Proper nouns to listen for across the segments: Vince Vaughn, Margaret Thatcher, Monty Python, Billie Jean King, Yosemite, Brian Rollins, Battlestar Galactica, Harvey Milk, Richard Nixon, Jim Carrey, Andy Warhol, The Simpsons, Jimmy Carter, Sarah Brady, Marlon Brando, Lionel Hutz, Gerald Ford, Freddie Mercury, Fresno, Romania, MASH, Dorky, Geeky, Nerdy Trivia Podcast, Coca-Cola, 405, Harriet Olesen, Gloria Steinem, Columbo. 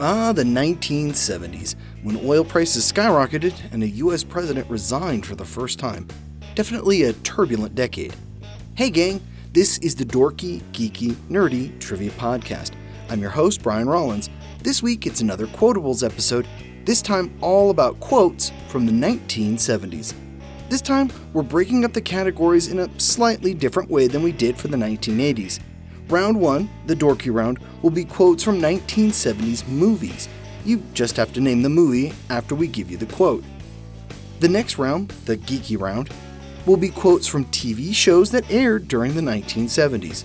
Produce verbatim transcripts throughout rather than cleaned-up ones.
Ah, the nineteen seventies, when oil prices skyrocketed and a U S president resigned for the first time. Definitely a turbulent decade. Hey gang, this is the Dorky, Geeky, Nerdy Trivia Podcast. I'm your host, Brian Rollins. This week it's another Quotables episode, this time all about quotes from the nineteen seventies. This time, we're breaking up the categories in a slightly different way than we did for the nineteen eighties. Round one, the Dorky Round, will be quotes from nineteen seventies movies. You just have to name the movie after we give you the quote. The next round, the Geeky Round, will be quotes from T V shows that aired during the nineteen seventies.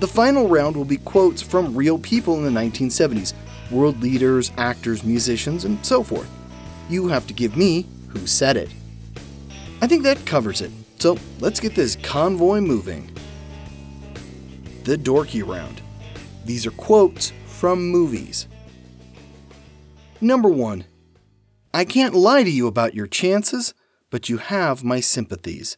The final round will be quotes from real people in the nineteen seventies, world leaders, actors, musicians, and so forth. You have to give me who said it. I think that covers it, so let's get this convoy moving. The Dorky Round. These are quotes from movies. Number one. I can't lie to you about your chances, but you have my sympathies.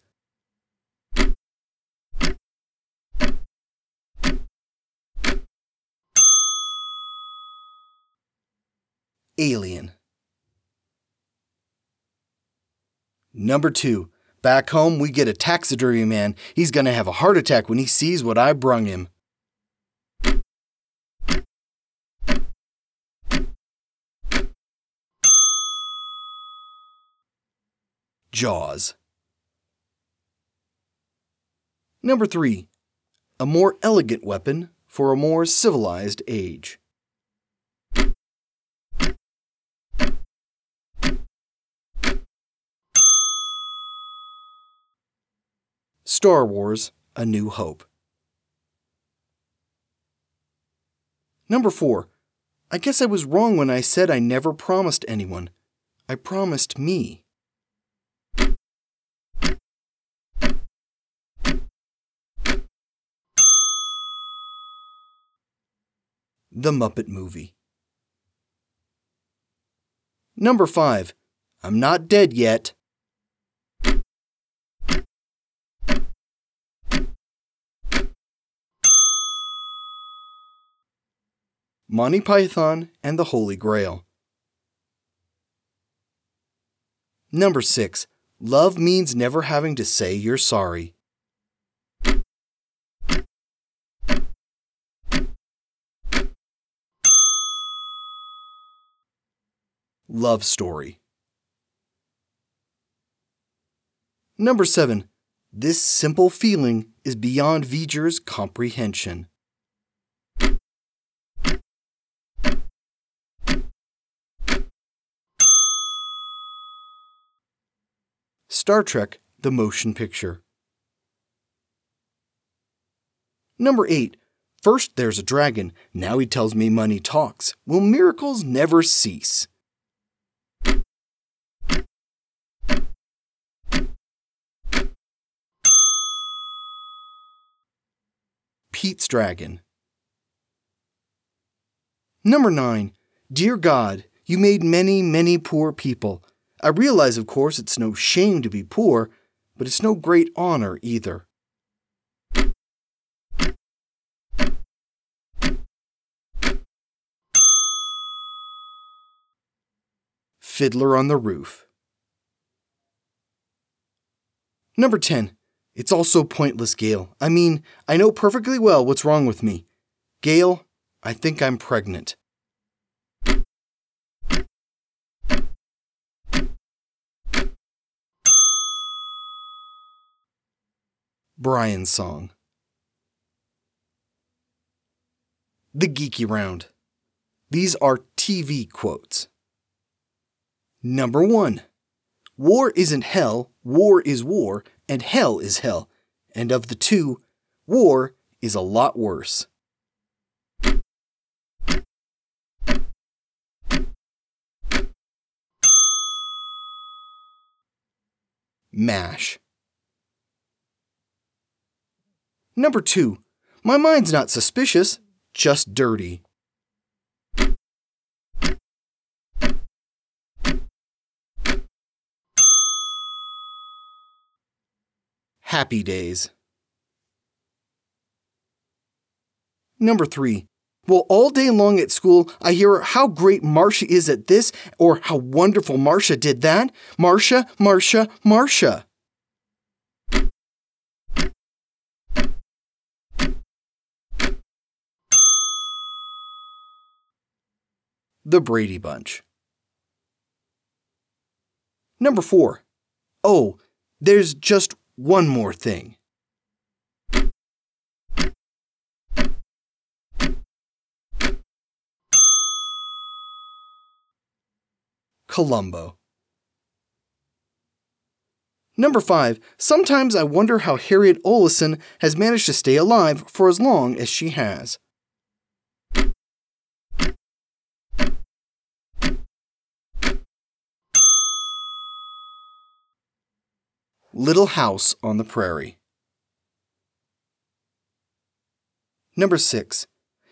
Alien. Number two, back home we get a taxidermy man. He's gonna have a heart attack when he sees what I brung him. Jaws. Number three, a more elegant weapon for a more civilized age. Star Wars, A New Hope. Number four. I guess I was wrong when I said I never promised anyone. I promised me. The Muppet Movie. Number five. I'm not dead yet. Monty Python and the Holy Grail. Number six. Love means never having to say you're sorry. Love Story. Number seven. This simple feeling is beyond V'ger's comprehension. Star Trek, The Motion Picture. Number eight. First there's a dragon, now he tells me money talks. Will miracles never cease? Pete's Dragon. Number nine. Dear God, you made many, many poor people. I realize, of course, it's no shame to be poor, but it's no great honor either. Fiddler on the Roof. Number ten. It's all so pointless, Gail. I mean, I know perfectly well what's wrong with me. Gail, I think I'm pregnant. Brian's Song. The Geeky Round. These are T V quotes. Number one. War isn't hell, war is war, and hell is hell. And of the two, war is a lot worse. MASH. Number two. My mind's not suspicious, just dirty. Happy Days. Number three. Well, all day long at school, I hear how great Marcia is at this, or how wonderful Marcia did that. Marcia, Marcia, Marcia. The Brady Bunch. Number four. Oh, there's just one more thing. Columbo. Number five. Sometimes I wonder how Harriet Olesen has managed to stay alive for as long as she has. Little House on the Prairie. Number six.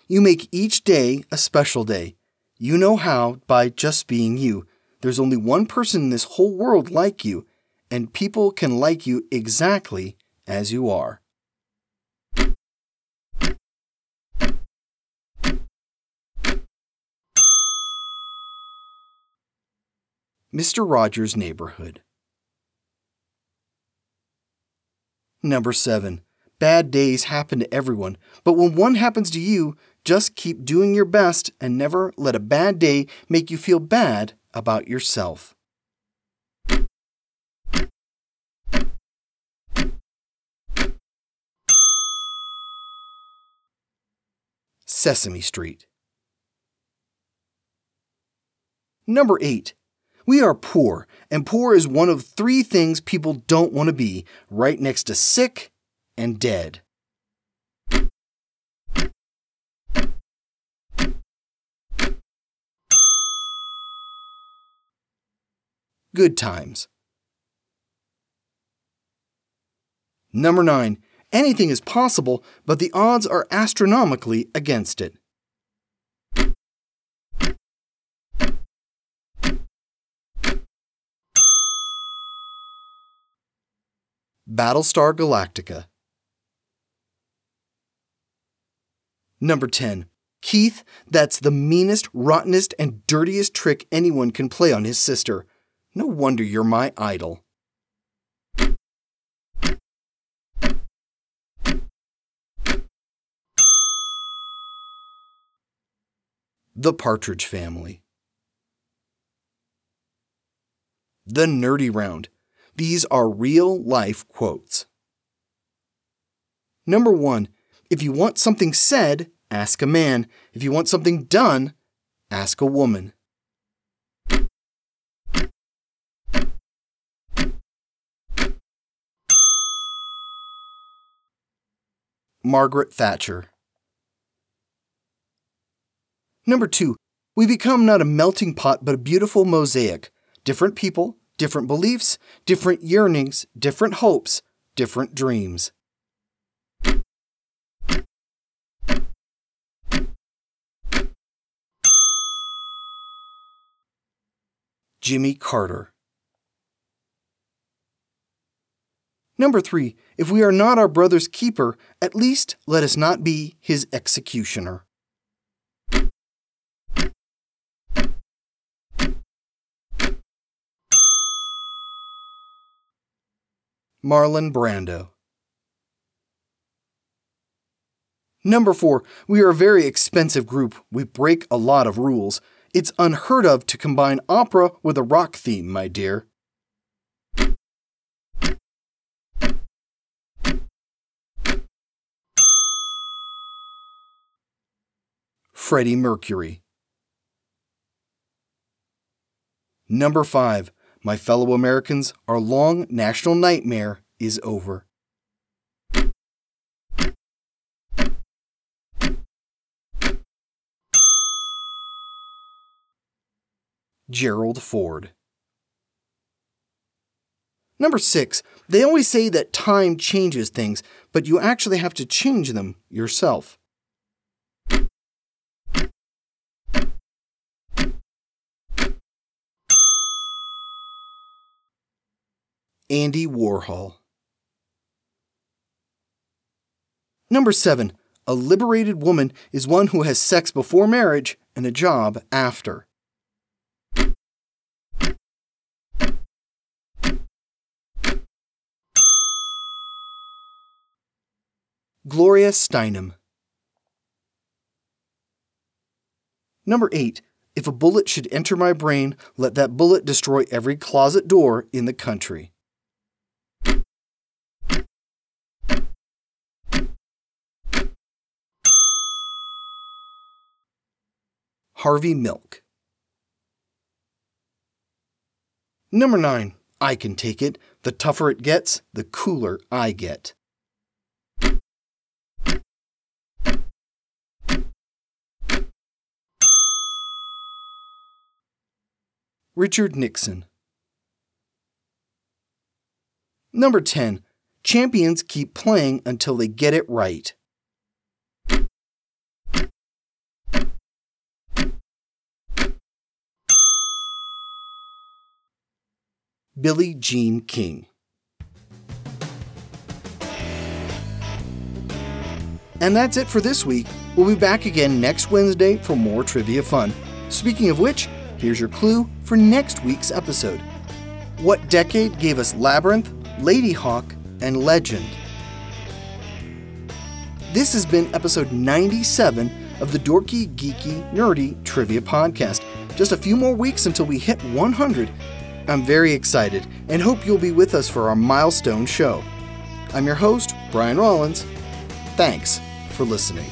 You make each day a special day. You know how by just being you. There's only one person in this whole world like you, and people can like you exactly as you are. Mister Rogers' Neighborhood. Number seven. Bad days happen to everyone, but when one happens to you, just keep doing your best and never let a bad day make you feel bad about yourself. Sesame Street. Number eight. We are poor, and poor is one of three things people don't want to be, right next to sick and dead. Good times. Number nine. Anything is possible, but the odds are astronomically against it. Battlestar Galactica. Number ten. Keith, that's the meanest, rottenest, and dirtiest trick anyone can play on his sister. No wonder you're my idol. The Partridge Family. The Nerdy Round. These are real-life quotes. Number one. If you want something said, ask a man. If you want something done, ask a woman. Margaret Thatcher. Number two. We become not a melting pot, but a beautiful mosaic. Different people, different beliefs, different yearnings, different hopes, different dreams. Jimmy Carter. Number three. If we are not our brother's keeper, at least let us not be his executioner. Marlon Brando. Number four. We are a very expensive group. We break a lot of rules. It's unheard of to combine opera with a rock theme, my dear. Freddie Mercury. Number five. My fellow Americans, our long national nightmare is over. Gerald Ford. Number six. They always say that time changes things, but you actually have to change them yourself. Andy Warhol. Number seven. A liberated woman is one who has sex before marriage and a job after. Gloria Steinem. Number eight. If a bullet should enter my brain, let that bullet destroy every closet door in the country. Harvey Milk. Number nine. I can take it. The tougher it gets, the cooler I get. Richard Nixon. Number ten. Champions keep playing until they get it right. Billie Jean King. And that's it for this week. We'll be back again next Wednesday for more trivia fun. Speaking of which, here's your clue for next week's episode. What decade gave us Labyrinth, Lady Hawk, and Legend? This has been episode ninety-seven of the Dorky, Geeky, Nerdy Trivia Podcast. Just a few more weeks until we hit one hundred. I'm very excited and hope you'll be with us for our milestone show. I'm your host, Brian Rollins. Thanks for listening.